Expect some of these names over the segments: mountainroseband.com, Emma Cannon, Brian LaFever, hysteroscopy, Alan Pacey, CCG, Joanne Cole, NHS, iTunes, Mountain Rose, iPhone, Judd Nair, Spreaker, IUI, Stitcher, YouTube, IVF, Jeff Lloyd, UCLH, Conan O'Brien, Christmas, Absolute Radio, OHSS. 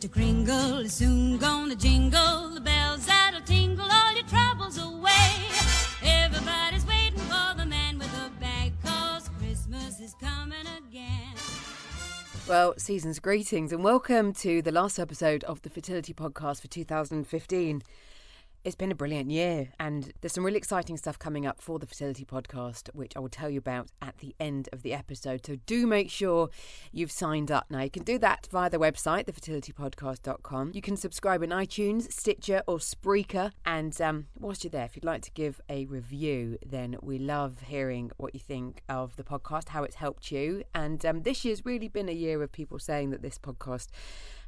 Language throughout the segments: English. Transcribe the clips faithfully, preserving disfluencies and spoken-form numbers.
Mister Kringle is soon gonna jingle the bells that'll tingle all your troubles away. Everybody's waiting for the man with a bag, 'cause Christmas is coming again. Well, season's greetings and welcome to the last episode of the Fertility Podcast for two thousand fifteen. It's been a brilliant year and there's some really exciting stuff coming up for the Fertility Podcast, which I will tell you about at the end of the episode. So do make sure you've signed up. Now, you can do that via the website, the fertility podcast dot com. You can subscribe in iTunes, Stitcher or Spreaker. And um, whilst you're there, if you'd like to give a review, then we love hearing what you think of the podcast, how it's helped you. And um, this year's really been a year of people saying that this podcast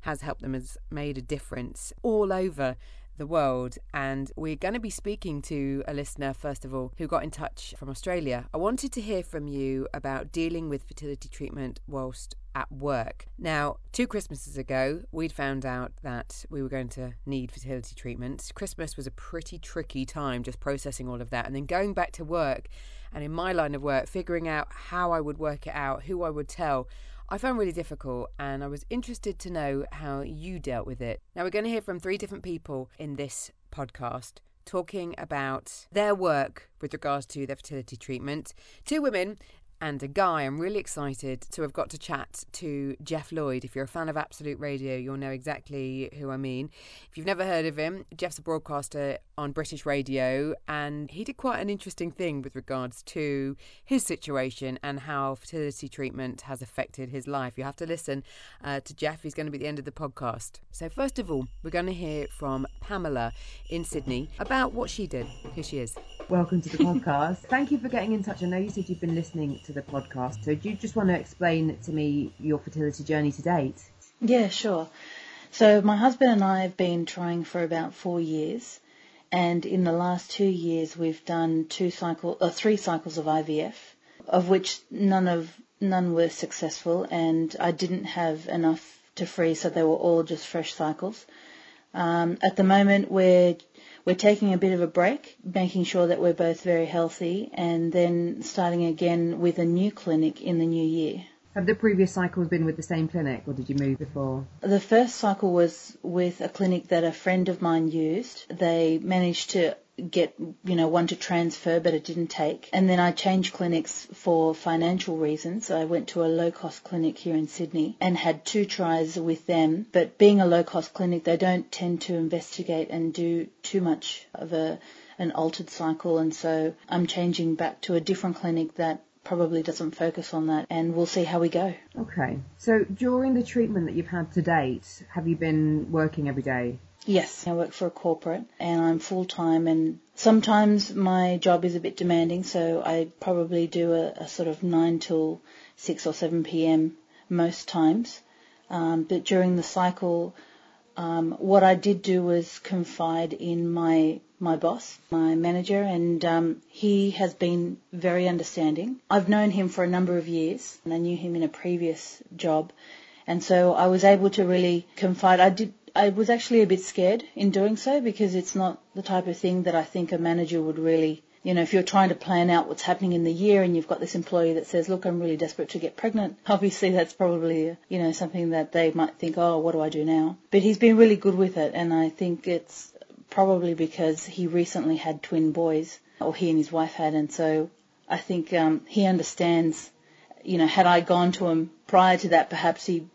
has helped them, has made a difference all over the world. And we're going to be speaking to a listener, first of all, who got in touch from Australia. I wanted to hear from you about dealing with fertility treatment whilst at work. Now, two Christmases ago, we'd found out that we were going to need fertility treatments. Christmas was a pretty tricky time, just processing all of that and then going back to work. And in my line of work, figuring out how I would work it out, who I would tell, I found really difficult, and I was interested to know how you dealt with it. Now we're going to hear from three different people in this podcast talking about their work with regards to their fertility treatment. Two women and a guy. I'm really excited to have got to chat to Jeff Lloyd. If you're a fan of Absolute Radio, you'll know exactly who I mean. If you've never heard of him, Jeff's a broadcaster on British radio, and he did quite an interesting thing with regards to his situation and how fertility treatment has affected his life. You have to listen uh, to Jeff. He's going to be at the end of the podcast. So first of all, we're going to hear from Pamela in Sydney about what she did. Here she is. Welcome to the podcast. Thank you for getting in touch. I know you said you've been listening to the podcast, so do you just want to explain to me your fertility journey to date? Yeah, sure. So my husband and I have been trying for about four years, and in the last two years we've done two cycle, or three cycles of I V F, of which none of none were successful, and I didn't have enough to freeze, so they were all just fresh cycles. Um, at the moment we're We're taking a bit of a break, making sure that we're both very healthy, and then starting again with a new clinic in the new year. Have the previous cycles been with the same clinic, or did you move before? The first cycle was with a clinic that a friend of mine used. They managed to get, you know, one to transfer, but it didn't take. And then I changed clinics for financial reasons. So I went to a low-cost clinic here in Sydney and had two tries with them. But being a low-cost clinic, they don't tend to investigate and do too much of a an altered cycle. And so I'm changing back to a different clinic that probably doesn't focus on that, and we'll see how we go. Okay. So during the treatment that you've had to date, have you been working every day? Yes, I work for a corporate and I'm full-time, and sometimes my job is a bit demanding, so I probably do a, a sort of nine till six or seven p.m. most times. Um, but during the cycle, um, what I did do was confide in my, my boss, my manager, and um, he has been very understanding. I've known him for a number of years, and I knew him in a previous job, and so I was able to really confide. I did. I was actually a bit scared in doing so, because it's not the type of thing that I think a manager would really, you know, if you're trying to plan out what's happening in the year and you've got this employee that says, look, I'm really desperate to get pregnant. Obviously, that's probably, you know, something that they might think, oh, what do I do now? But he's been really good with it. And I think it's probably because he recently had twin boys, or he and his wife had. And so I think um, he understands, you know, had I gone to him prior to that, perhaps he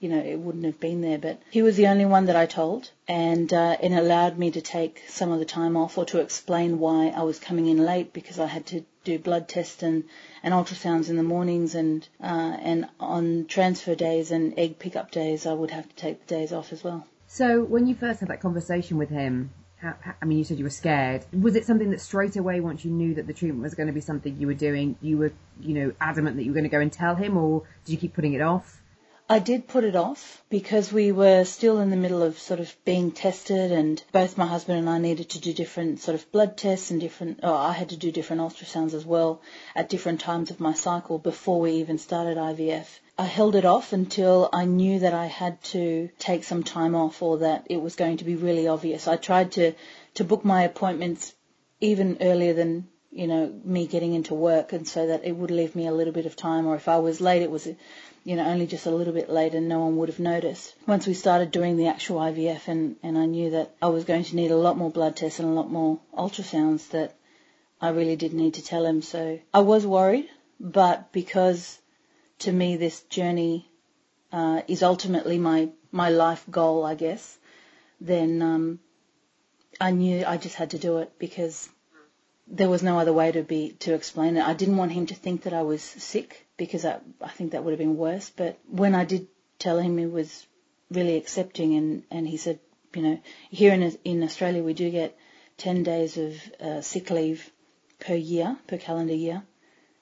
you know, it wouldn't have been there. But he was the only one that I told, and uh, it allowed me to take some of the time off, or to explain why I was coming in late, because I had to do blood tests and, and ultrasounds in the mornings, and uh, and on transfer days and egg pickup days, I would have to take the days off as well. So when you first had that conversation with him, how, how, I mean, you said you were scared. Was it something that straight away, once you knew that the treatment was going to be something you were doing, you were, you know, adamant that you were going to go and tell him, or did you keep putting it off? I did put it off, because we were still in the middle of sort of being tested, and both my husband and I needed to do different sort of blood tests and different, oh, I had to do different ultrasounds as well at different times of my cycle before we even started I V F. I held it off until I knew that I had to take some time off, or that it was going to be really obvious. I tried to, to book my appointments even earlier than you know, me getting into work, and so that it would leave me a little bit of time, or if I was late, it was, you know, only just a little bit late and no one would have noticed. Once we started doing the actual I V F and, and I knew that I was going to need a lot more blood tests and a lot more ultrasounds, that I really did need to tell him. So I was worried, but because to me this journey uh, is ultimately my, my life goal, I guess, then um, I knew I just had to do it because there was no other way to be to explain it. I didn't want him to think that I was sick because I, I think that would have been worse. But when I did tell him, he was really accepting, and, and he said, you know, here in in Australia we do get ten days of uh, sick leave per year, per calendar year,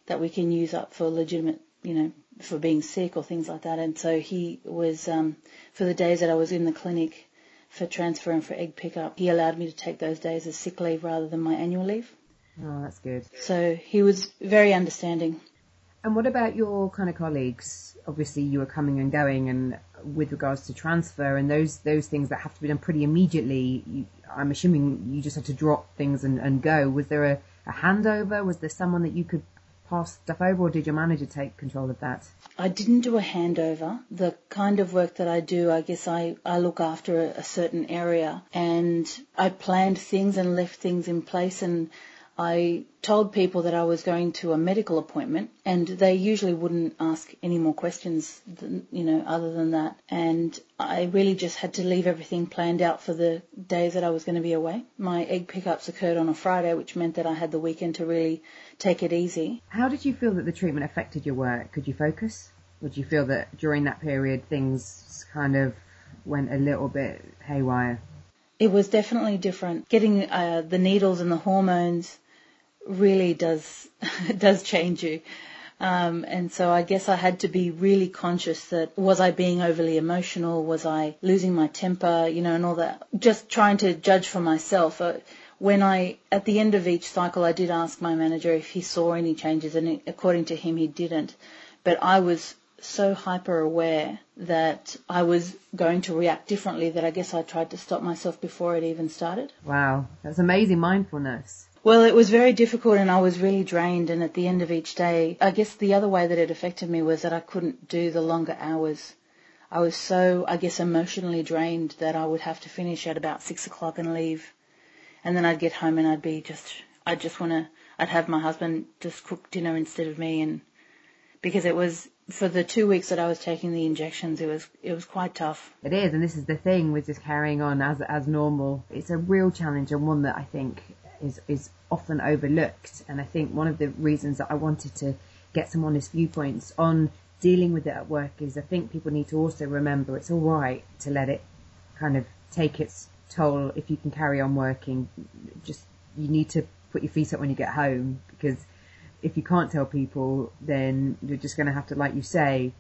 that we can use up for legitimate, you know, for being sick or things like that. And so he was, um, for the days that I was in the clinic for transfer and for egg pickup, he allowed me to take those days as sick leave rather than my annual leave. Oh, that's good. So he was very understanding. And what about your kind of colleagues? Obviously, you were coming and going, and with regards to transfer and those those things that have to be done pretty immediately, you, I'm assuming you just had to drop things and, and go. Was there a, a handover? Was there someone that you could pass stuff over, or did your manager take control of that? I didn't do a handover. The kind of work that I do, I guess I, I look after a, a certain area, and I planned things and left things in place, and I told people that I was going to a medical appointment, and they usually wouldn't ask any more questions than, you know, other than that. And I really just had to leave everything planned out for the days that I was going to be away. My egg pickups occurred on a Friday, which meant that I had the weekend to really take it easy. How did you feel that the treatment affected your work? Could you focus? Or did you feel that during that period things kind of went a little bit haywire? It was definitely different. Getting uh, the needles and the hormones really does does change you, um, and so I guess I had to be really conscious that, was I being overly emotional, was I losing my temper, you know, and all that, just trying to judge for myself. Uh, when I, at the end of each cycle, I did ask my manager if he saw any changes, and it, according to him he didn't, but I was so hyper aware that I was going to react differently that I guess I tried to stop myself before it even started. Wow, that's amazing mindfulness. Well, it was very difficult, and I was really drained, and at the end of each day, I guess the other way that it affected me was that I couldn't do the longer hours. I was so, I guess, emotionally drained that I would have to finish at about six o'clock and leave, and then I'd get home and I'd be just, I'd just want to, I'd have my husband just cook dinner instead of me, and because it was, for the two weeks that I was taking the injections, it was it was quite tough. It is, and this is the thing with just carrying on as as normal. It's a real challenge, and one that I think is is often overlooked, and I think one of the reasons that I wanted to get some honest viewpoints on dealing with it at work is I think people need to also remember it's all right to let it kind of take its toll. If you can carry on working, just you need to put your feet up when you get home, because if you can't tell people, then you're just going to have to, like you say,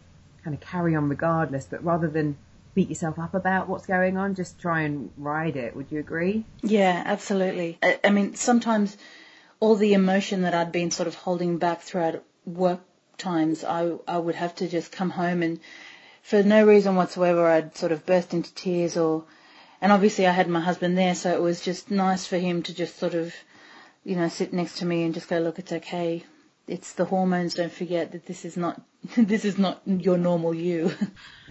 kind of carry on regardless, but rather than beat yourself up about what's going on, just try and ride it. Would you agree? Yeah, absolutely. I, I mean, sometimes all the emotion that I'd been sort of holding back throughout work times, I, I would have to just come home and for no reason whatsoever, I'd sort of burst into tears or, and obviously I had my husband there, so it was just nice for him to just sort of, you know, sit next to me and just go, look, it's okay. It's the hormones. Don't forget that this is not this is not your normal you.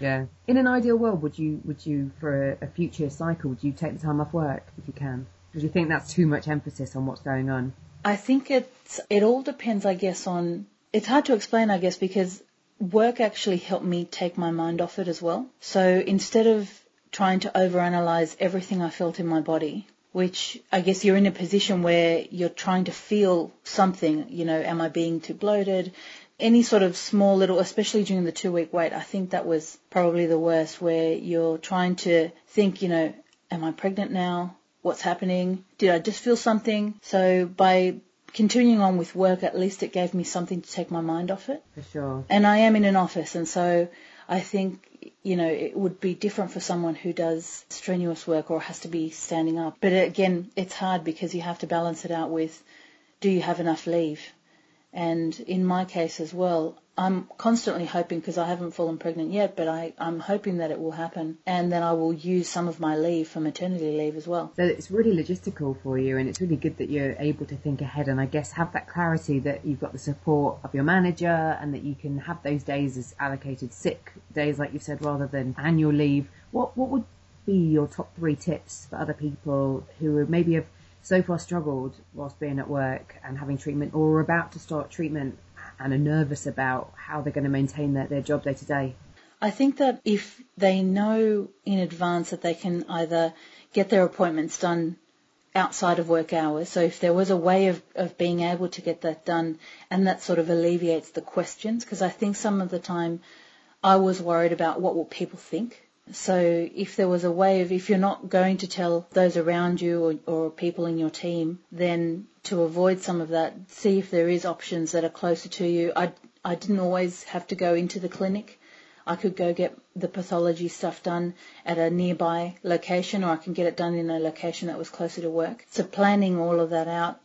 Yeah. In an ideal world, would you would you for a, a future cycle, would you take the time off work if you can? Do you think that's too much emphasis on what's going on? I think it's it all depends, I guess, on. It's hard to explain, I guess, because work actually helped me take my mind off it as well. So instead of trying to overanalyze everything I felt in my body, which I guess you're in a position where you're trying to feel something, you know, am I being too bloated? Any sort of small little, especially during the two-week wait, I think that was probably the worst, where you're trying to think, you know, am I pregnant now? What's happening? Did I just feel something? So by continuing on with work, at least it gave me something to take my mind off it. For sure. And I am in an office, and so I think, you know, it would be different for someone who does strenuous work or has to be standing up. But again, it's hard because you have to balance it out with, do you have enough leave? And in my case as well, I'm constantly hoping, because I haven't fallen pregnant yet, but I, I'm hoping that it will happen, and then I will use some of my leave for maternity leave as well. So it's really logistical for you, and it's really good that you're able to think ahead and I guess have that clarity that you've got the support of your manager and that you can have those days as allocated sick days, like you've said, rather than annual leave. What, what would be your top three tips for other people who maybe have so far struggled whilst being at work and having treatment, or are about to start treatment and are nervous about how they're going to maintain their, their job day to day? I think that if they know in advance that they can either get their appointments done outside of work hours, so if there was a way of, of being able to get that done, and that sort of alleviates the questions, because I think some of the time I was worried about what will people think. So if there was a way of, if you're not going to tell those around you or, or people in your team, then to avoid some of that, see if there is options that are closer to you. I, I didn't always have to go into the clinic. I could go get the pathology stuff done at a nearby location, or I can get it done in a location that was closer to work. So planning all of that out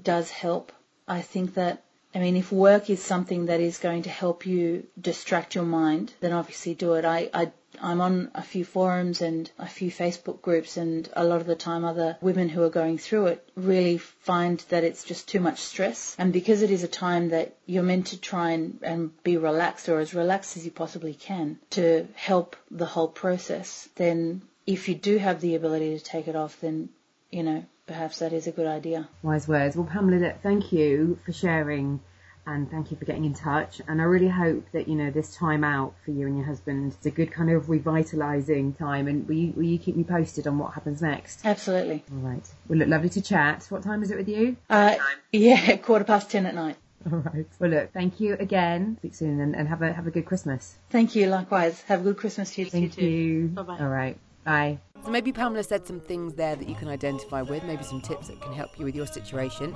does help. I think that, I mean, if work is something that is going to help you distract your mind, then obviously do it. I, I I'm on a few forums and a few Facebook groups, and a lot of the time other women who are going through it really find that it's just too much stress. And because it is a time that you're meant to try and, and be relaxed, or as relaxed as you possibly can, to help the whole process, then if you do have the ability to take it off, then, you know, perhaps that is a good idea. Wise words. Well, Pamela, thank you for sharing. And thank you for getting in touch. And I really hope that, you know, this time out for you and your husband is a good kind of revitalising time. And will you, will you keep me posted on what happens next? Absolutely. All right. Well, look, lovely to chat. What time is it with you? Uh, yeah, quarter past ten at night. All right. Well, look, thank you again. Speak soon, and, and have a have a good Christmas. Thank you. Likewise. Have a good Christmas to you, thank you. you. Bye-bye. All right. Bye. So maybe Pamela said some things there that you can identify with, maybe some tips that can help you with your situation.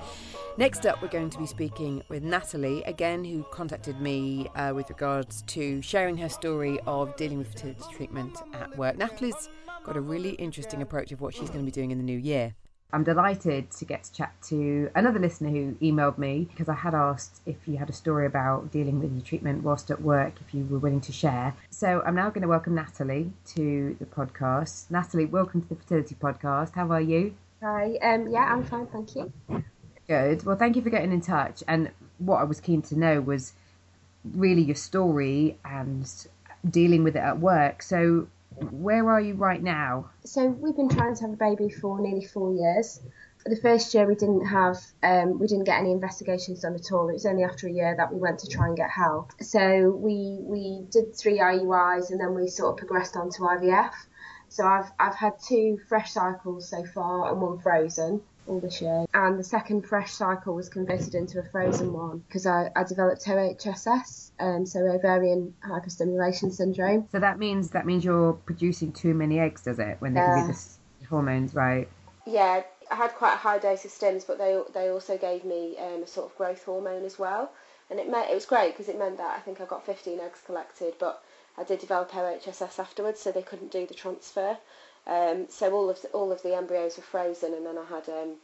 Next up, we're going to be speaking with Natalie, again, who contacted me uh, with regards to sharing her story of dealing with fertility treatment at work. Natalie's got a really interesting approach of what she's going to be doing in the new year. I'm delighted to get to chat to another listener who emailed me, because I had asked if you had a story about dealing with your treatment whilst at work, if you were willing to share. So I'm now going to welcome Natalie to the podcast. Natalie, welcome to the Fertility Podcast. How are you? Hi. Um, yeah, I'm fine, thank you. Good. Well, thank you for getting in touch. And what I was keen to know was really your story and dealing with it at work. So where are you right now? So we've been trying to have a baby for nearly four years. For the first year, we didn't have, um, we didn't get any investigations done at all. It was only after a year that we went to try and get help. So we we did three I U Is, and then we sort of progressed on to I V F. So I've I've had two fresh cycles so far and one frozen all this year. And the second fresh cycle was converted into a frozen one because I, I developed O H S S, um, so ovarian hyperstimulation syndrome. So that means that means you're producing too many eggs, does it? When they yeah. give you the hormones, right? Yeah, I had quite a high dose of stims, but they they also gave me um, a sort of growth hormone as well, and it meant it was great because it meant that I think I got fifteen eggs collected, but I did develop O H S S afterwards, so they couldn't do the transfer. Um, so all of the, all of the embryos were frozen, and then I had um,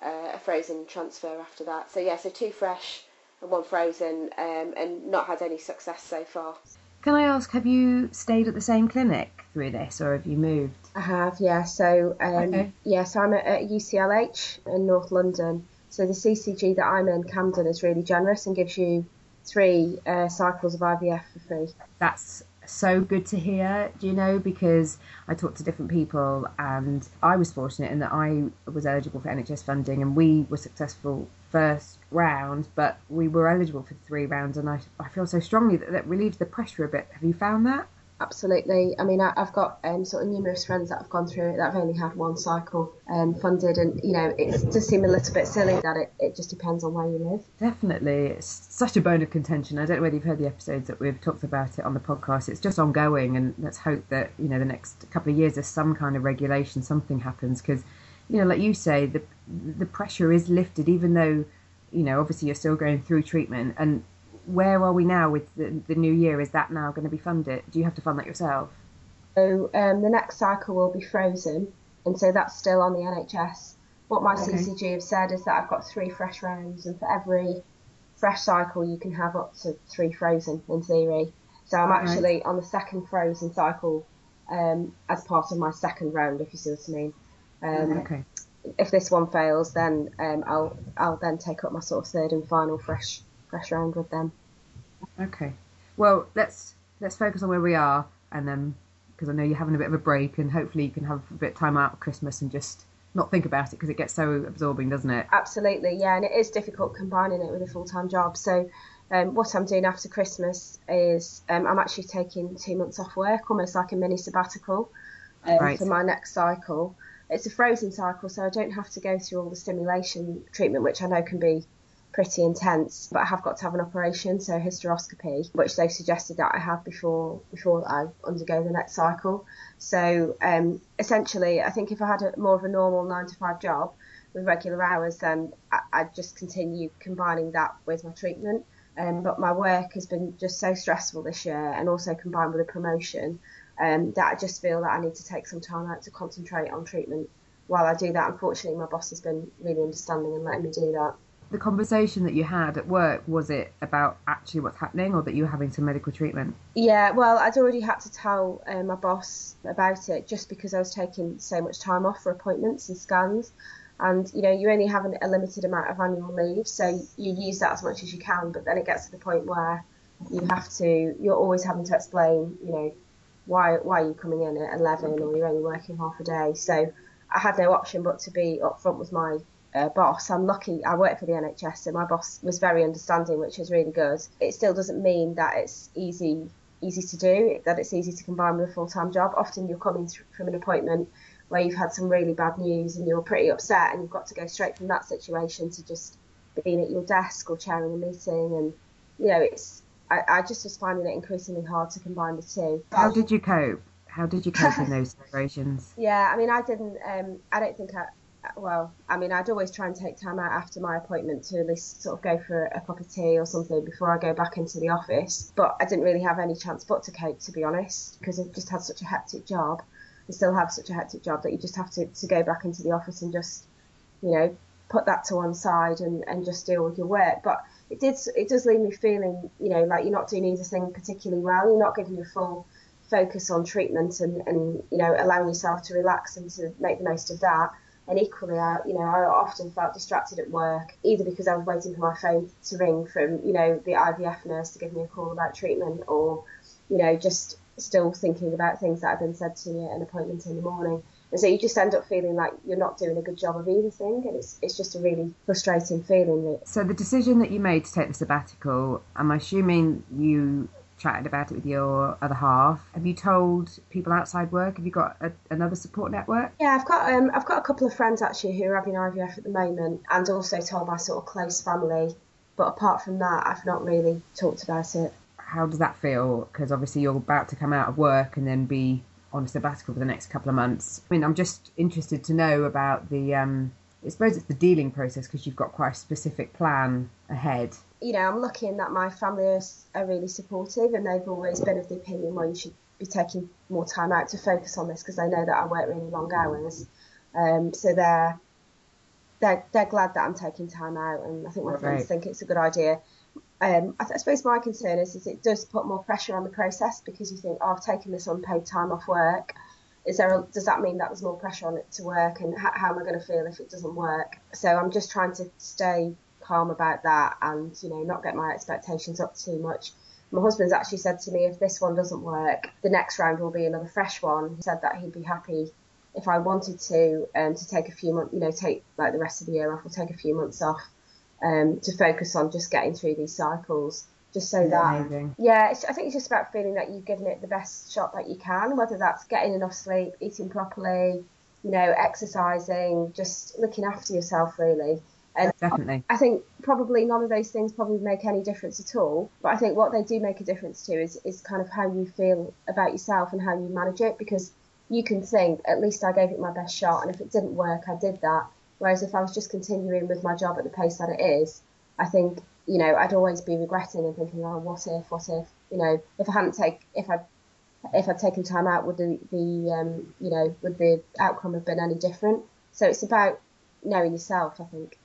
uh, a frozen transfer after that. So yeah, so two fresh and one frozen, um, and not had any success so far. Can I ask, have you stayed at the same clinic through this, or have you moved? I have, yeah. So um, okay. yeah, so I'm at, at U C L H in North London. So the C C G that I'm in, Camden, is really generous and gives you three uh, cycles of I V F for free. That's so good to hear, do you know, because I talked to different people, and I was fortunate in that I was eligible for N H S funding, and we were successful first round, but we were eligible for three rounds, and I, I feel so strongly that that relieves the pressure a bit. Have you found that? Absolutely. I mean, I, I've got um, sort of numerous friends that have gone through it that have only had one cycle um, funded, and, you know, it does seem a little bit silly that it, it just depends on where you live. Definitely. It's such a bone of contention. I don't know whether you've heard the episodes that we've talked about it on the podcast. It's just ongoing, and let's hope that, you know, the next couple of years there's some kind of regulation, something happens, because, you know, like you say, the the pressure is lifted, even though, you know, obviously you're still going through treatment. And where are we now with the, the new year? Is that now going to be funded? Do you have to fund that yourself? So um, the next cycle will be frozen, and so that's still on the N H S. What my okay. C C G have said is that I've got three fresh rounds, and for every fresh cycle, you can have up to three frozen in theory. So I'm actually right. on the second frozen cycle um, as part of my second round, if you see what I mean. Um, okay. If this one fails, then um, I'll I'll then take up my sort of third and final fresh fresh round with them. Okay. Well, let's let's focus on where we are, and then because I know you're having a bit of a break, and hopefully you can have a bit of time out at Christmas and just not think about it, because it gets so absorbing, doesn't it? Absolutely, yeah, and it is difficult combining it with a full-time job. So um, what I'm doing after Christmas is um, I'm actually taking two months off work, almost like a mini sabbatical um, right. for my next cycle. It's a frozen cycle, so I don't have to go through all the stimulation treatment, which I know can be pretty intense, but I have got to have an operation, so hysteroscopy, which they've suggested that I have before before I undergo the next cycle. So um, essentially, I think if I had a, more of a normal nine to five job with regular hours, then I, I'd just continue combining that with my treatment. Um, but my work has been just so stressful this year, and also combined with a promotion, Um, that I just feel that I need to take some time out to concentrate on treatment. While I do that, unfortunately, my boss has been really understanding and letting me do that. The conversation that you had at work, was it about actually what's happening, or that you were having some medical treatment? Yeah, well, I'd already had to tell uh, my boss about it, just because I was taking so much time off for appointments and scans. And, you know, you only have a limited amount of annual leave, so you use that as much as you can. But then it gets to the point where you have to, you're always having to explain, you know, Why, why are you coming in at eleven, or you're only working half a day? So I had no option but to be upfront with my uh, boss. I'm lucky I work for the N H S, so my boss was very understanding, which is really good. It still doesn't mean that it's easy easy to do, that it's easy to combine with a full-time job. Often you're coming th- from an appointment where you've had some really bad news and you're pretty upset, and you've got to go straight from that situation to just being at your desk or chairing a meeting. And, you know, it's... I, I just was finding it increasingly hard to combine the two. How did you cope? How did you cope in those situations? Yeah, I mean, I didn't, um, I don't think I, well, I mean, I'd always try and take time out after my appointment to at least sort of go for a cup of tea or something before I go back into the office. But I didn't really have any chance but to cope, to be honest, because I just had such a hectic job. I still have such a hectic job that you just have to, to go back into the office and just, you know, put that to one side and, and just deal with your work. But it did it does leave me feeling, you know, like you're not doing either thing particularly well. You're not giving your full focus on treatment and, and you know, allowing yourself to relax and to make the most of that. And equally, I, you know, I often felt distracted at work, either because I was waiting for my phone to ring from, you know, the I V F nurse to give me a call about treatment, or, you know, just still thinking about things that had been said to me at an appointment in the morning. And so you just end up feeling like you're not doing a good job of either thing, and it's it's just a really frustrating feeling. So the decision that you made to take the sabbatical, I'm assuming you chatted about it with your other half. Have you told people outside work? Have you got a, another support network? Yeah, I've got um, I've got a couple of friends actually who are having I V F at the moment, and also told my sort of close family. But apart from that, I've not really talked about it. How does that feel? Because obviously you're about to come out of work and then be on a sabbatical for the next couple of months. I mean, I'm just interested to know about the, um, I suppose it's the dealing process, because you've got quite a specific plan ahead. You know, I'm lucky in that my family are, are really supportive, and they've always been of the opinion, well, you should be taking more time out to focus on this, because they know that I work really long hours. Um, so they're, they're, they're glad that I'm taking time out, and I think my right. friends think it's a good idea. Um, I, th- I suppose my concern is, is it does put more pressure on the process, because you think, oh, I've taken this unpaid time off work. Is there? A, does that mean that there's more pressure on it to work, and h- how am I going to feel if it doesn't work? So I'm just trying to stay calm about that, and, you know, not get my expectations up too much. My husband's actually said to me, if this one doesn't work, the next round will be another fresh one. He said that he'd be happy if I wanted to um, to take a few months, you know, take like the rest of the year off, or take a few months off. Um, to focus on just getting through these cycles, just so that Amazing. yeah it's, I think it's just about feeling that you've given it the best shot that you can, whether that's getting enough sleep, eating properly, you know, exercising, just looking after yourself really. And definitely, I think probably none of those things probably make any difference at all, but I think what they do make a difference to is, is kind of how you feel about yourself and how you manage it, because you can think, at least I gave it my best shot, and if it didn't work, I did that. Whereas if I was just continuing with my job at the pace that it is, I think, you know, I'd always be regretting and thinking, oh, what if, what if, you know, if I hadn't take, if I, if I'd taken time out, would the, the um, you know, would the outcome have been any different? So it's about knowing yourself, I think.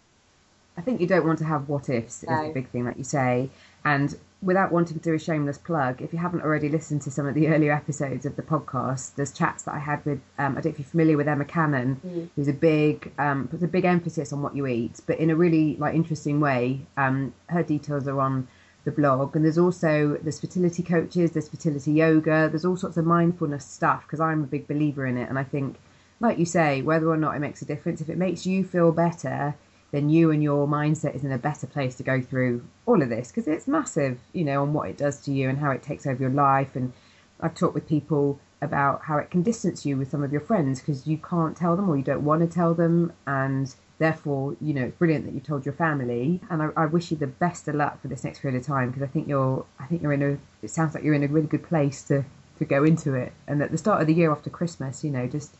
I think you don't want to have what ifs, no. is the big thing that you say. And without wanting to do a shameless plug, if you haven't already listened to some of the earlier episodes of the podcast, there's chats that I had with, um, I don't know if you're familiar with Emma Cannon, mm. who's a big, um, puts a big emphasis on what you eat, but in a really like interesting way. Um, her details are on the blog, and there's also, there's fertility coaches, there's fertility yoga, there's all sorts of mindfulness stuff, because I'm a big believer in it. And I think, like you say, whether or not it makes a difference, if it makes you feel better, then you and your mindset is in a better place to go through all of this, because it's massive, you know, on what it does to you and how it takes over your life. And I've talked with people about how it can distance you with some of your friends because you can't tell them or you don't want to tell them. And therefore, you know, it's brilliant that you told your family. And I, I wish you the best of luck for this next period of time, because I think you're, I think you're in a, it sounds like you're in a really good place to, to go into it. And at the start of the year after Christmas, you know, just,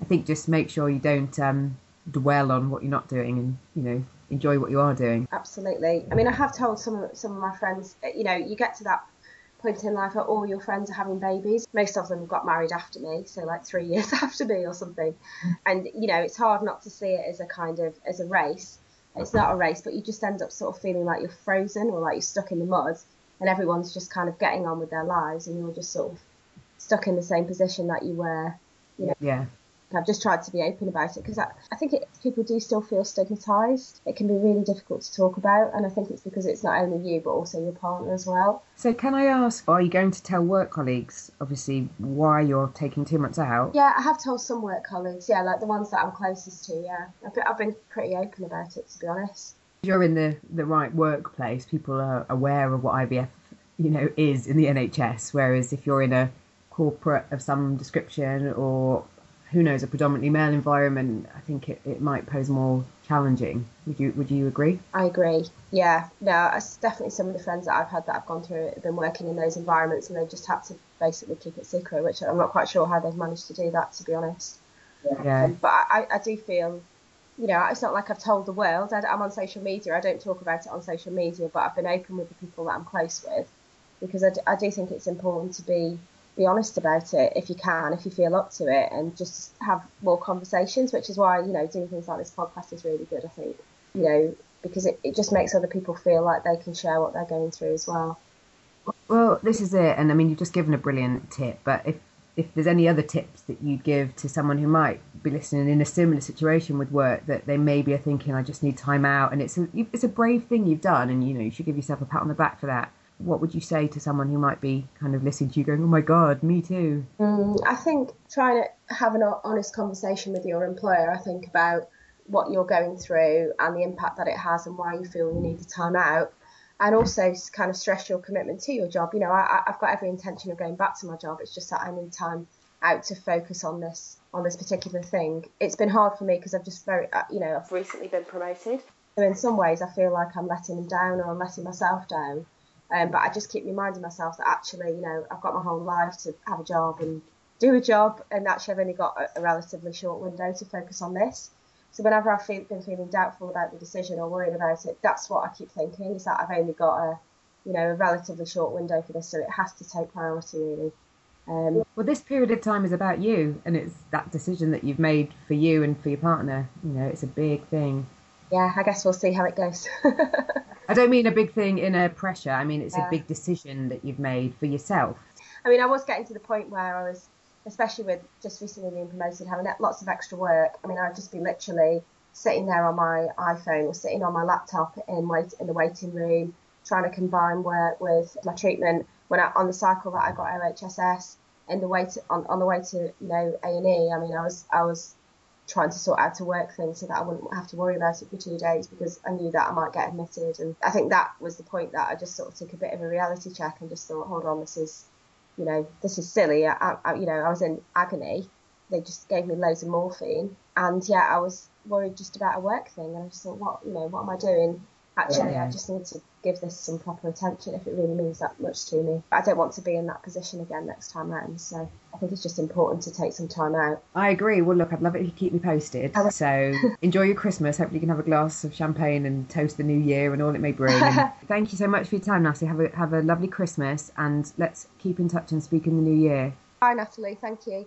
I think just make sure you don't, um, dwell on what you're not doing, and you know, enjoy what you are doing. Absolutely. I mean, I have told some some of my friends, you know, you get to that point in life where all your friends are having babies. Most of them got married after me, so like three years after me or something. And you know, it's hard not to see it as a kind of as a race. It's not a race, but you just end up sort of feeling like you're frozen or like you're stuck in the mud, and everyone's just kind of getting on with their lives, and you're just sort of stuck in the same position that you were, you know. Yeah. I've just tried to be open about it because I, I think it, people do still feel stigmatised. It can be really difficult to talk about, and I think it's because it's not only you but also your partner as well. So can I ask, are you going to tell work colleagues, obviously, why you're taking two months out? Yeah, I have told some work colleagues, yeah, like the ones that I'm closest to, yeah. I've been, I've been pretty open about it, to be honest. You're in the, the right workplace. People are aware of what I V F, you know, is in the N H S, whereas if you're in a corporate of some description or... who knows, a predominantly male environment, I think it, it might pose more challenging. Would you would you agree? I agree, yeah. No, it's definitely some of the friends that I've had that I've gone through have been working in those environments, and they've just had to basically keep it secret, which I'm not quite sure how they've managed to do that, to be honest. Yeah. yeah. But I, I do feel, you know, it's not like I've told the world. I, I'm on social media. I don't talk about it on social media, but I've been open with the people that I'm close with, because I do, I do think it's important to be... be honest about it if you can, if you feel up to it, and just have more conversations, which is why, you know, doing things like this podcast is really good, I think, you know, because it, it just makes other people feel like they can share what they're going through as well. Well, this is it. And I mean, you've just given a brilliant tip, but if, if there's any other tips that you give to someone who might be listening in a similar situation with work, that they maybe are thinking, I just need time out, and it's a, it's a brave thing you've done, and, you know, you should give yourself a pat on the back for that. What would you say to someone who might be kind of listening to you going, oh my God, me too? Mm, I think trying to have an honest conversation with your employer, I think, about what you're going through and the impact that it has and why you feel you need the time out. And also kind of stress your commitment to your job. You know, I, I've got every intention of going back to my job. It's just that I need time out to focus on this, on this particular thing. It's been hard for me because I've just very, you know, I've recently been promoted. So in some ways I feel like I'm letting them down, or I'm letting myself down. Um, but I just keep reminding myself that actually, you know, I've got my whole life to have a job and do a job, and actually I've only got a, a relatively short window to focus on this. So whenever I've feel, been feeling doubtful about the decision or worried about it, that's what I keep thinking, is that I've only got a, you know, a relatively short window for this, so it has to take priority really. Um, well, this period of time is about you, and it's that decision that you've made for you and for your partner. You know, it's a big thing. Yeah, I guess we'll see how it goes. I don't mean a big thing in a pressure. I mean, it's yeah. a big decision that you've made for yourself. I mean, I was getting to the point where I was, especially with just recently being promoted, having lots of extra work. I mean, I'd just be literally sitting there on my iPhone or sitting on my laptop in wait in the waiting room, trying to combine work with my treatment. When I, on the cycle that I got O H S S, in the way to, on, on the way to, you know, A and E, I mean, I was I was... trying to sort out to work things so that I wouldn't have to worry about it for two days, because I knew that I might get admitted. And I think that was the point that I just sort of took a bit of a reality check and just thought, hold on, this is, you know, this is silly. I, I, you know, I was in agony. They just gave me loads of morphine. And yeah, I was worried just about a work thing. And I just thought, what, you know, what am I doing? Actually, yeah, yeah. I just need to give this some proper attention if it really means that much to me. I don't want to be in that position again next time round, so I think it's just important to take some time out. I agree. Well, look, I'd love it if you keep me posted. So enjoy your Christmas. Hopefully you can have a glass of champagne and toast the new year and all it may bring. Thank you so much for your time, Natalie. Have a, have a lovely Christmas, and let's keep in touch and speak in the new year. Bye, Natalie. Thank you.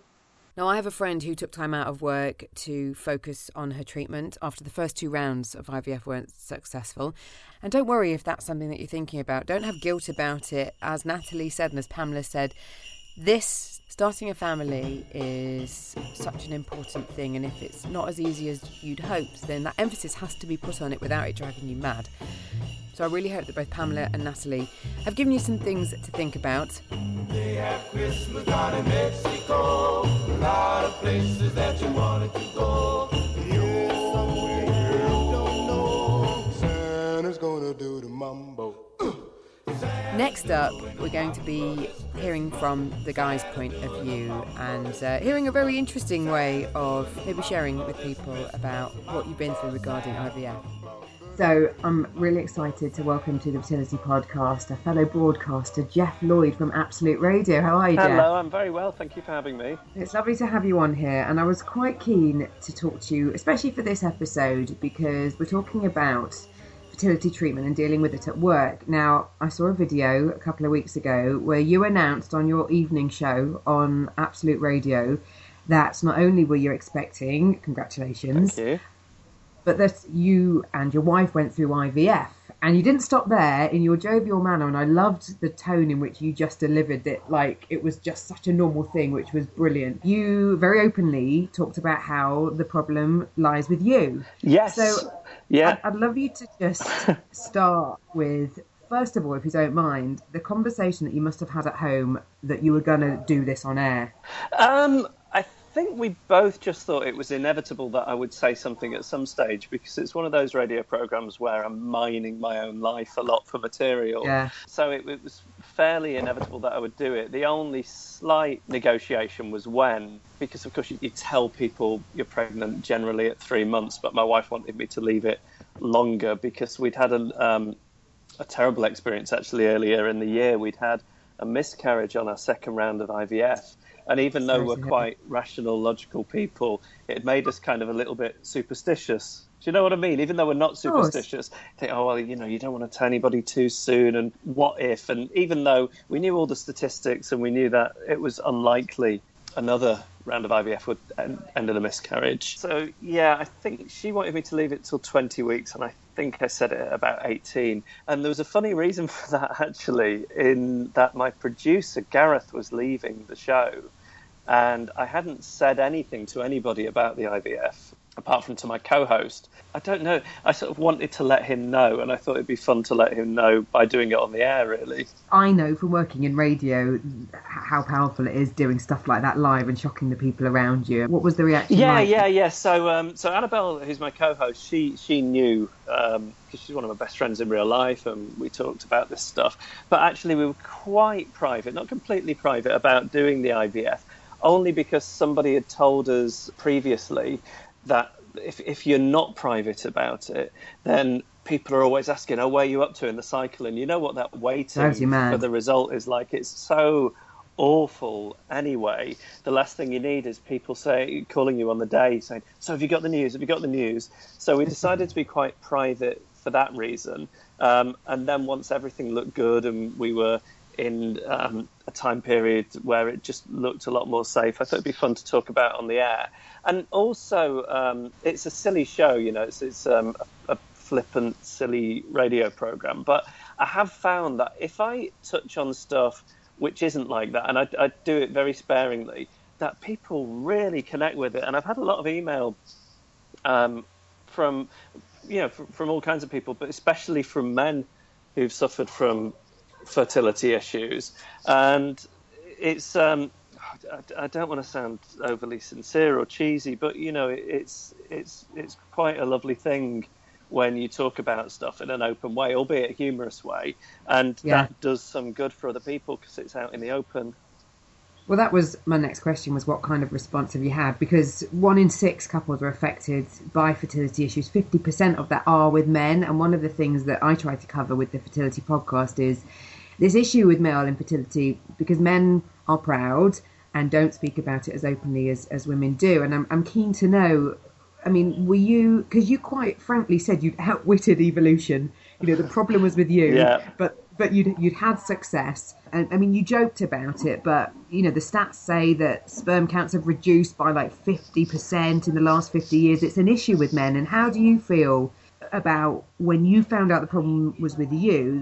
Now, I have a friend who took time out of work to focus on her treatment after the first two rounds of I V F weren't successful. And don't worry if that's something that you're thinking about. Don't have guilt about it. As Natalie said and as Pamela said, this, starting a family, is such an important thing. And if it's not as easy as you'd hoped, then that emphasis has to be put on it without it driving you mad. So I really hope that both Pamela and Natalie have given you some things to think about. They have Christmas out in Mexico, a lot of places that you wanted to go. You're somewhere you don't know, Santa's gonna do the mumbo. Next up, we're going to be hearing from the guy's point of view and uh, hearing a very interesting way of maybe sharing with people about what you've been through regarding I V F. So I'm really excited to welcome to the Fertility Podcast a fellow broadcaster, Jeff Lloyd from Absolute Radio. How are you, Jeff? Hello, I'm very well. Thank you for having me. It's lovely to have you on here. And I was quite keen to talk to you, especially for this episode, because we're talking about fertility treatment and dealing with it at work. Now, I saw a video a couple of weeks ago where you announced on your evening show on Absolute Radio that not only were you expecting, congratulations, thank you, but that you and your wife went through I V F. And you didn't stop there in your jovial manner, and I loved the tone in which you just delivered it, like it was just such a normal thing, which was brilliant. You very openly talked about how the problem lies with you. Yes. So yeah. I'd, I'd love you to just start with, first of all, if you don't mind, the conversation that you must have had at home that you were going to do this on air. Um. I think we both just thought it was inevitable that I would say something at some stage, because it's one of those radio programmes where I'm mining my own life a lot for material. Yeah. So it, it was fairly inevitable that I would do it. The only slight negotiation was when, because of course you, you tell people you're pregnant generally at three months, but my wife wanted me to leave it longer because we'd had a, um, a terrible experience actually earlier in the year. We'd had a miscarriage on our second round of I V F. And even though we're quite rational, logical people, it made us kind of a little bit superstitious. Do you know what I mean? Even though we're not superstitious, think, oh, well, you know, you don't want to tell anybody too soon. And what if? And even though we knew all the statistics and we knew that it was unlikely another round of I V F would end, end in a miscarriage. So, yeah, I think she wanted me to leave it till twenty weeks. And I think I said it at about eighteen. And there was a funny reason for that, actually, in that my producer, Gareth, was leaving the show. And I hadn't said anything to anybody about the I V F, apart from to my co-host. I don't know. I sort of wanted to let him know, and I thought it'd be fun to let him know by doing it on the air, really. I know from working in radio how powerful it is doing stuff like that live and shocking the people around you. What was the reaction yeah, like? Yeah, yeah, yeah. So, um, so Annabelle, who's my co-host, she, she knew, um, because she's one of my best friends in real life, and we talked about this stuff. But actually, we were quite private, not completely private, about doing the I V F, only because somebody had told us previously that if, if you're not private about it, then people are always asking, oh, where are you up to in the cycle? And you know what that waiting for the result is like. It's so awful anyway. The last thing you need is people say calling you on the day saying, so have you got the news? Have you got the news? So we decided to be quite private for that reason. Um, and then once everything looked good and we were in um, a time period where it just looked a lot more safe, I thought it'd be fun to talk about on the air. And also, um, it's a silly show, you know, it's, it's um, a, a flippant, silly radio programme. But I have found that if I touch on stuff which isn't like that, and I, I do it very sparingly, that people really connect with it. And I've had a lot of email um, from, you know, from, from all kinds of people, but especially from men who've suffered from fertility issues. And it's um I, I don't want to sound overly sincere or cheesy, but you know, it's it's it's quite a lovely thing when you talk about stuff in an open way, albeit a humorous way, and yeah, that does some good for other people because it's out in the open. Well, that was my next question, was what kind of response have you had? Because one in six couples are affected by fertility issues. fifty percent of that are with men. And one of the things that I try to cover with the Fertility Podcast is this issue with male infertility, because men are proud and don't speak about it as openly as, as women do. And I'm, I'm keen to know, I mean, were you, because you quite frankly said you'd outwitted evolution. You know, the problem was with you, yeah, but but you'd, you'd had success. And I mean, you joked about it, but, you know, the stats say that sperm counts have reduced by like fifty percent in the last fifty years. It's an issue with men. And how do you feel about when you found out the problem was with you,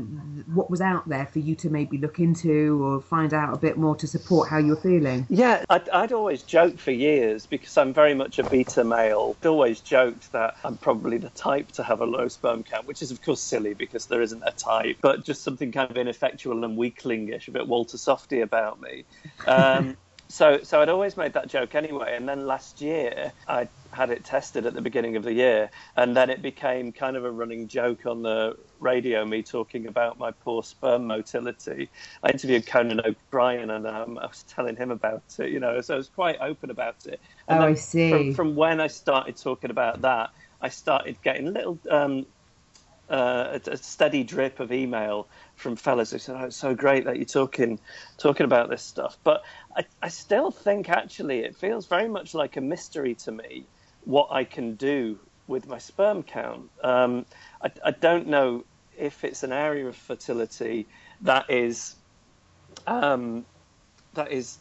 what was out there for you to maybe look into or find out a bit more to support how you're feeling? Yeah, I'd, I'd always joked for years, because I'm very much a beta male, I'd always joked that I'm probably the type to have a low sperm count, which is of course silly because there isn't a type, but just something kind of ineffectual and weaklingish, a bit Walter Softy about me. Um, so, so I'd always made that joke anyway, and then last year I had it tested at the beginning of the year, and then it became kind of a running joke on the radio, me talking about my poor sperm motility. I interviewed Conan O'Brien, and um, I was telling him about it, you know, so I was quite open about it. And oh, I see. From, from when I started talking about that, I started getting a little, um, uh, a, a steady drip of email from fellas who said, oh, it's so great that you're talking talking about this stuff. But I, I still think, actually, it feels very much like a mystery to me what I can do with my sperm count. Um, I, I don't know if it's an area of fertility that is um, that is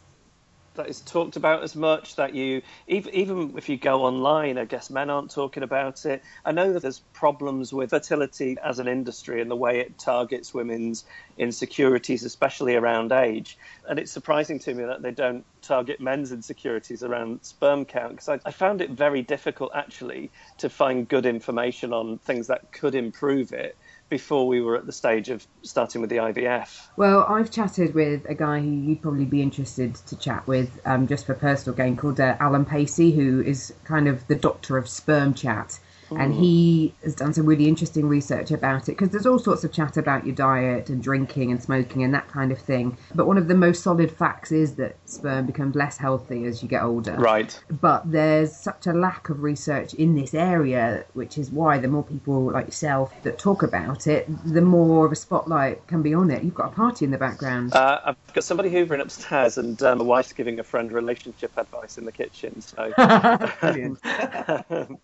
that is talked about as much. That you even even if you go online, I guess men aren't talking about it. I know that there's problems with fertility as an industry and the way it targets women's insecurities, especially around age. And it's surprising to me that they don't target men's insecurities around sperm count, because I, I found it very difficult actually to find good information on things that could improve it before we were at the stage of starting with the I V F. Well, I've chatted with a guy who you'd probably be interested to chat with um, just for personal gain, called uh, Alan Pacey, who is kind of the doctor of sperm chat. Ooh. And he has done some really interesting research about it, because there's all sorts of chat about your diet and drinking and smoking and that kind of thing. But one of the most solid facts is that sperm becomes less healthy as you get older. Right. But there's such a lack of research in this area, which is why the more people like yourself that talk about it, the more of a spotlight can be on it. You've got a party in the background. Uh, I've got somebody hoovering upstairs, and um, my wife's giving a friend relationship advice in the kitchen. So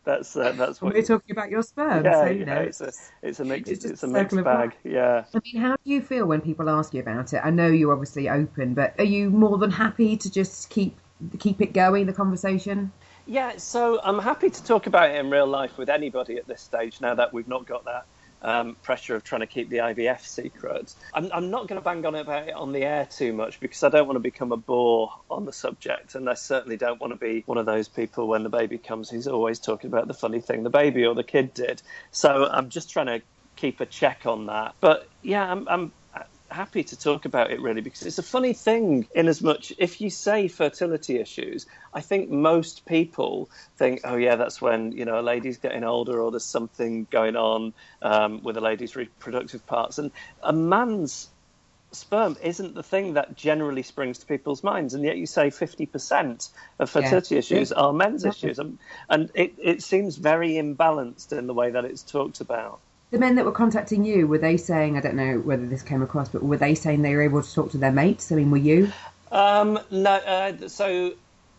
that's uh, that's what. We're talking about your sperm, yeah, so you yeah, know it's a it's a mixed it's, it's a mixed bag. Yeah. I mean, how do you feel when people ask you about it? I know you're obviously open, but are you more than happy to just keep keep it going, the conversation? Yeah, so I'm happy to talk about it in real life with anybody at this stage, now that we've not got that um, pressure of trying to keep the I V F secret. I'm, I'm not going to bang on about it on the air too much, because I don't want to become a bore on the subject, and I certainly don't want to be one of those people when the baby comes who's always talking about the funny thing the baby or the kid did. So I'm just trying to keep a check on that. But yeah, I'm, I'm happy to talk about it, really, because it's a funny thing, in as much if you say fertility issues, I think most people think, oh yeah, that's when, you know, a lady's getting older, or there's something going on um, with a lady's reproductive parts. And a man's sperm isn't the thing that generally springs to people's minds, and yet you say fifty percent of fertility yeah. issues yeah. are men's yeah. issues, and, and it, it seems very imbalanced in the way that it's talked about. The men that were contacting you, were they saying, I don't know whether this came across, but were they saying they were able to talk to their mates? I mean, were you? Um, no, uh, so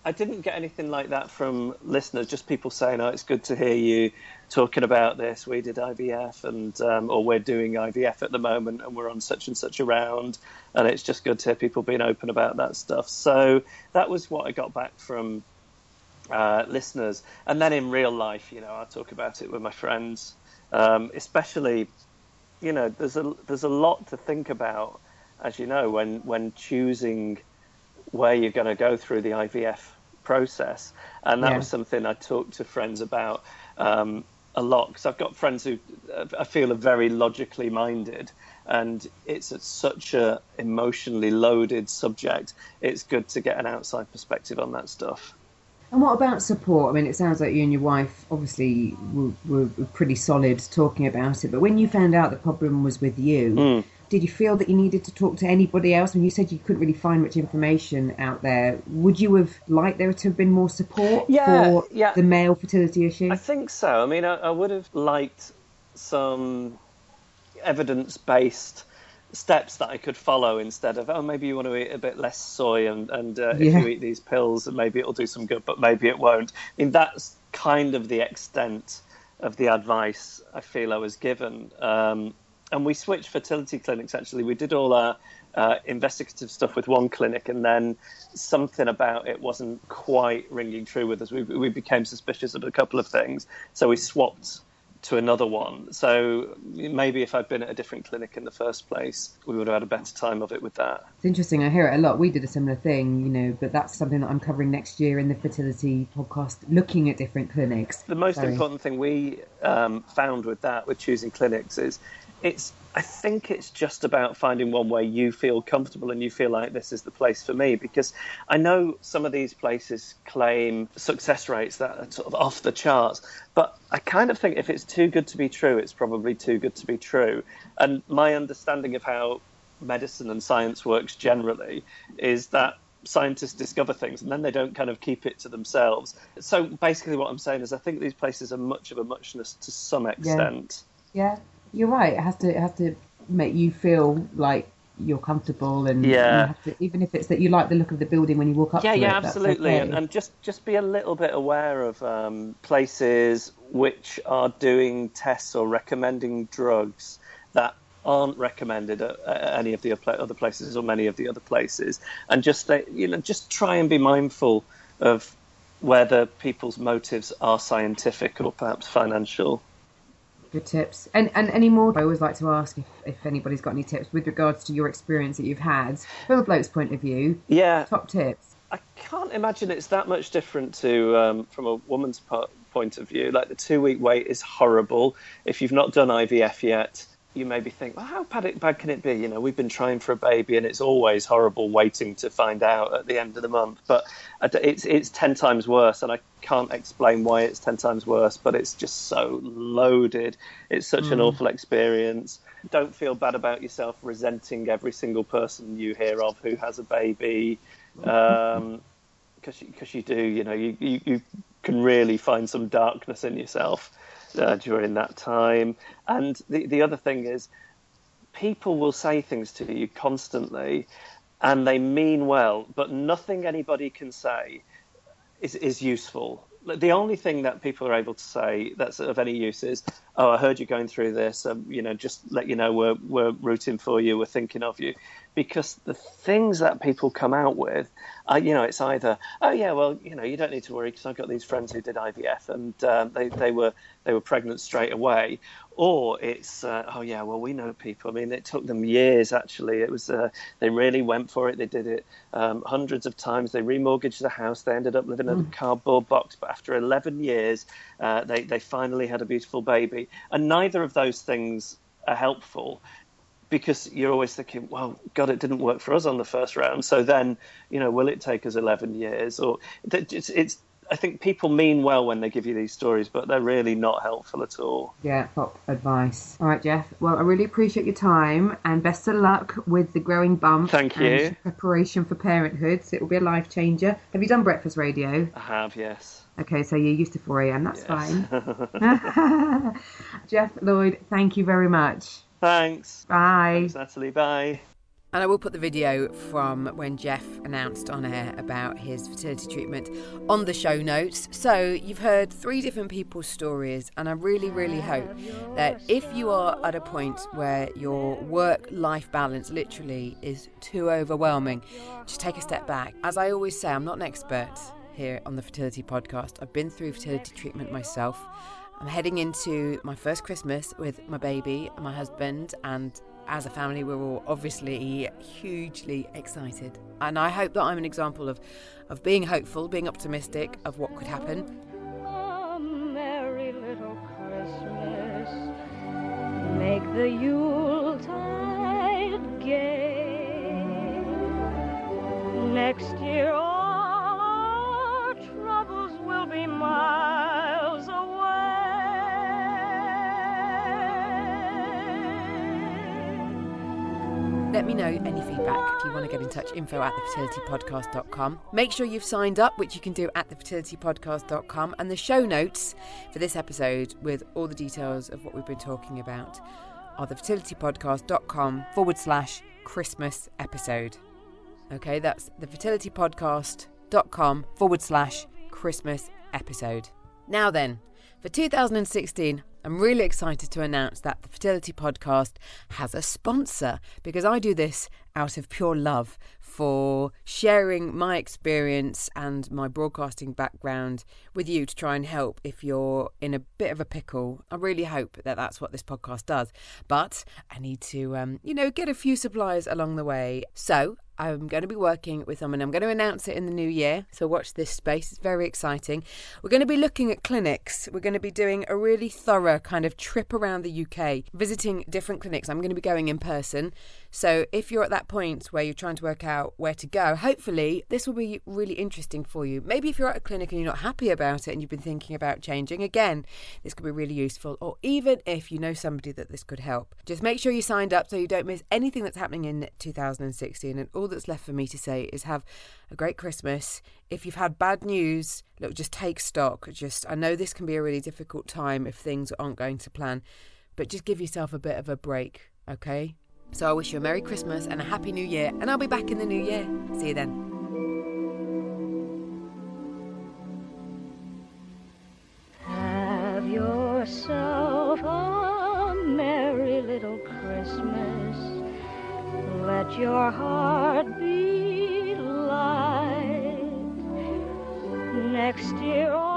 I didn't get anything like that from listeners, just people saying, oh, it's good to hear you talking about this. We did I V F, and um, or we're doing I V F at the moment, and we're on such and such a round, and it's just good to hear people being open about that stuff. So that was what I got back from uh, listeners. And then in real life, you know, I talk about it with my friends. Um, especially, you know, there's a there's a lot to think about, as you know, when when choosing where you're going to go through the I V F process. And that yeah. was something I talked to friends about um, a lot, because I've got friends who I feel are very logically minded, and it's a, such a emotionally loaded subject. It's good to get an outside perspective on that stuff. And what about support? I mean, it sounds like you and your wife obviously were, were pretty solid talking about it. But when you found out the problem was with you, mm. did you feel that you needed to talk to anybody else? When you said you couldn't really find much information out there, would you have liked there to have been more support yeah, for yeah. the male fertility issue? I think so. I mean, I, I would have liked some evidence-based steps that I could follow, instead of, oh, maybe you want to eat a bit less soy, and, and uh, yeah. if you eat these pills, and maybe it'll do some good, but maybe it won't. I mean, that's kind of the extent of the advice I feel I was given. Um, and we switched fertility clinics, actually. We did all our uh, investigative stuff with one clinic, and then something about it wasn't quite ringing true with us. We, we became suspicious of a couple of things, so we swapped to another one. So maybe if I'd been at a different clinic in the first place, we would have had a better time of it with that. It's interesting. I hear it a lot. We did a similar thing, you know, but that's something that I'm covering next year in the fertility podcast, looking at different clinics. The most Sorry. important thing we um, found with that, with choosing clinics, is it's, I think it's just about finding one where you feel comfortable and you feel like this is the place for me, because I know some of these places claim success rates that are sort of off the charts, but I kind of think if it's too good to be true, it's probably too good to be true. And my understanding of how medicine and science works generally is that scientists discover things and then they don't kind of keep it to themselves. So basically what I'm saying is I think these places are much of a muchness to some extent. Yeah. Yeah. You're right. It has to. It has to make you feel like you're comfortable, and yeah. you have to, even if it's that you like the look of the building when you walk up. Yeah, to yeah, it, absolutely. Okay. And, and just just be a little bit aware of um, places which are doing tests or recommending drugs that aren't recommended at, at any of the other places or many of the other places, and just you know just try and be mindful of whether people's motives are scientific or perhaps financial. Good tips. And and any more? I always like to ask if, if anybody's got any tips with regards to your experience that you've had from a bloke's point of view. Yeah. Top tips. I can't imagine it's that much different to um, from a woman's part, point of view. Like the two week wait is horrible. If you've not done I V F yet, you maybe think, well, how bad, bad can it be? You know, we've been trying for a baby and it's always horrible waiting to find out at the end of the month. But it's it's ten times worse, and I can't explain why it's ten times worse, but it's just so loaded. It's such mm. an awful experience. Don't feel bad about yourself resenting every single person you hear of who has a baby, um, 'cause you, 'cause you do, you know, you, you, you can really find some darkness in yourself. Uh, during that time. And the, the other thing is, people will say things to you constantly and they mean well, but nothing anybody can say is, is useful. The only thing that people are able to say that's of any use is, oh, I heard you're going through this, um, you know, just let you know we're, we're rooting for you, we're thinking of you. Because the things that people come out with, uh, you know, it's either, oh, yeah, well, you know, you don't need to worry because I've got these friends who did I V F and uh, they, they were they were pregnant straight away. Or it's, uh, oh, yeah, well, we know people. I mean, it took them years, actually. It was, uh, they really went for it. They did it um, hundreds of times. They remortgaged the house. They ended up living in a cardboard box. But after eleven years, uh, they, they finally had a beautiful baby. And neither of those things are helpful, because you're always thinking, well, God, it didn't work for us on the first round. So then, you know, will it take us eleven years? Or it's, it's I think people mean well when they give you these stories, but they're really not helpful at all. Yeah, top advice. All right, Jeff. Well, I really appreciate your time and best of luck with the growing bump. Thank you. And preparation for parenthood. So it will be a life changer. Have you done breakfast radio? I have, yes. Okay, so you're used to four a.m. That's yes. fine. Jeff Lloyd, thank you very much. Thanks. Bye. Thanks, Natalie. Bye. And I will put the video from when Jeff announced on air about his fertility treatment on the show notes. So you've heard three different people's stories, and I really, really hope that if you are at a point where your work-life balance literally is too overwhelming, just take a step back. As I always say, I'm not an expert here on the Fertility Podcast. I've been through fertility treatment myself. I'm heading into my first Christmas with my baby, my husband, and as a family, we're all obviously hugely excited. And I hope that I'm an example of, of being hopeful, being optimistic of what could happen. A merry little Christmas, make the Yuletide gay. Next year, all our troubles will be miles away. Let me know any feedback. If you want to get in touch, info at the fertility podcast dot com. Make sure you've signed up, which you can do at the fertility podcast dot com. And the show notes for this episode with all the details of what we've been talking about are thefertilitypodcast.com forward slash Christmas episode. Okay, that's thefertilitypodcast.com forward slash Christmas episode. Now then, For two thousand sixteen, I'm really excited to announce that the Fertility Podcast has a sponsor, because I do this out of pure love for sharing my experience and my broadcasting background with you to try and help if you're in a bit of a pickle. I really hope that that's what this podcast does. But I need to, um, you know, get a few suppliers along the way. So I'm going to be working with them, and I'm going to announce it in the new year. So watch this space. It's very exciting. We're going to be looking at clinics. We're going to be doing a really thorough kind of trip around the U K, visiting different clinics. I'm going to be going in person. So if you're at that point where you're trying to work out where to go, hopefully this will be really interesting for you. Maybe if you're at a clinic and you're not happy about it and you've been thinking about changing, again, this could be really useful. Or even if you know somebody that this could help, just make sure you signed up so you don't miss anything that's happening in two thousand sixteen. And all that's left for me to say is have a great Christmas. If you've had bad news, look, just take stock. Just, I know this can be a really difficult time if things aren't going to plan, but just give yourself a bit of a break, okay? So I wish you a Merry Christmas and a Happy New Year, and I'll be back in the new year. See you then. Have yourself a merry little Christmas. Let your heart be light. Next year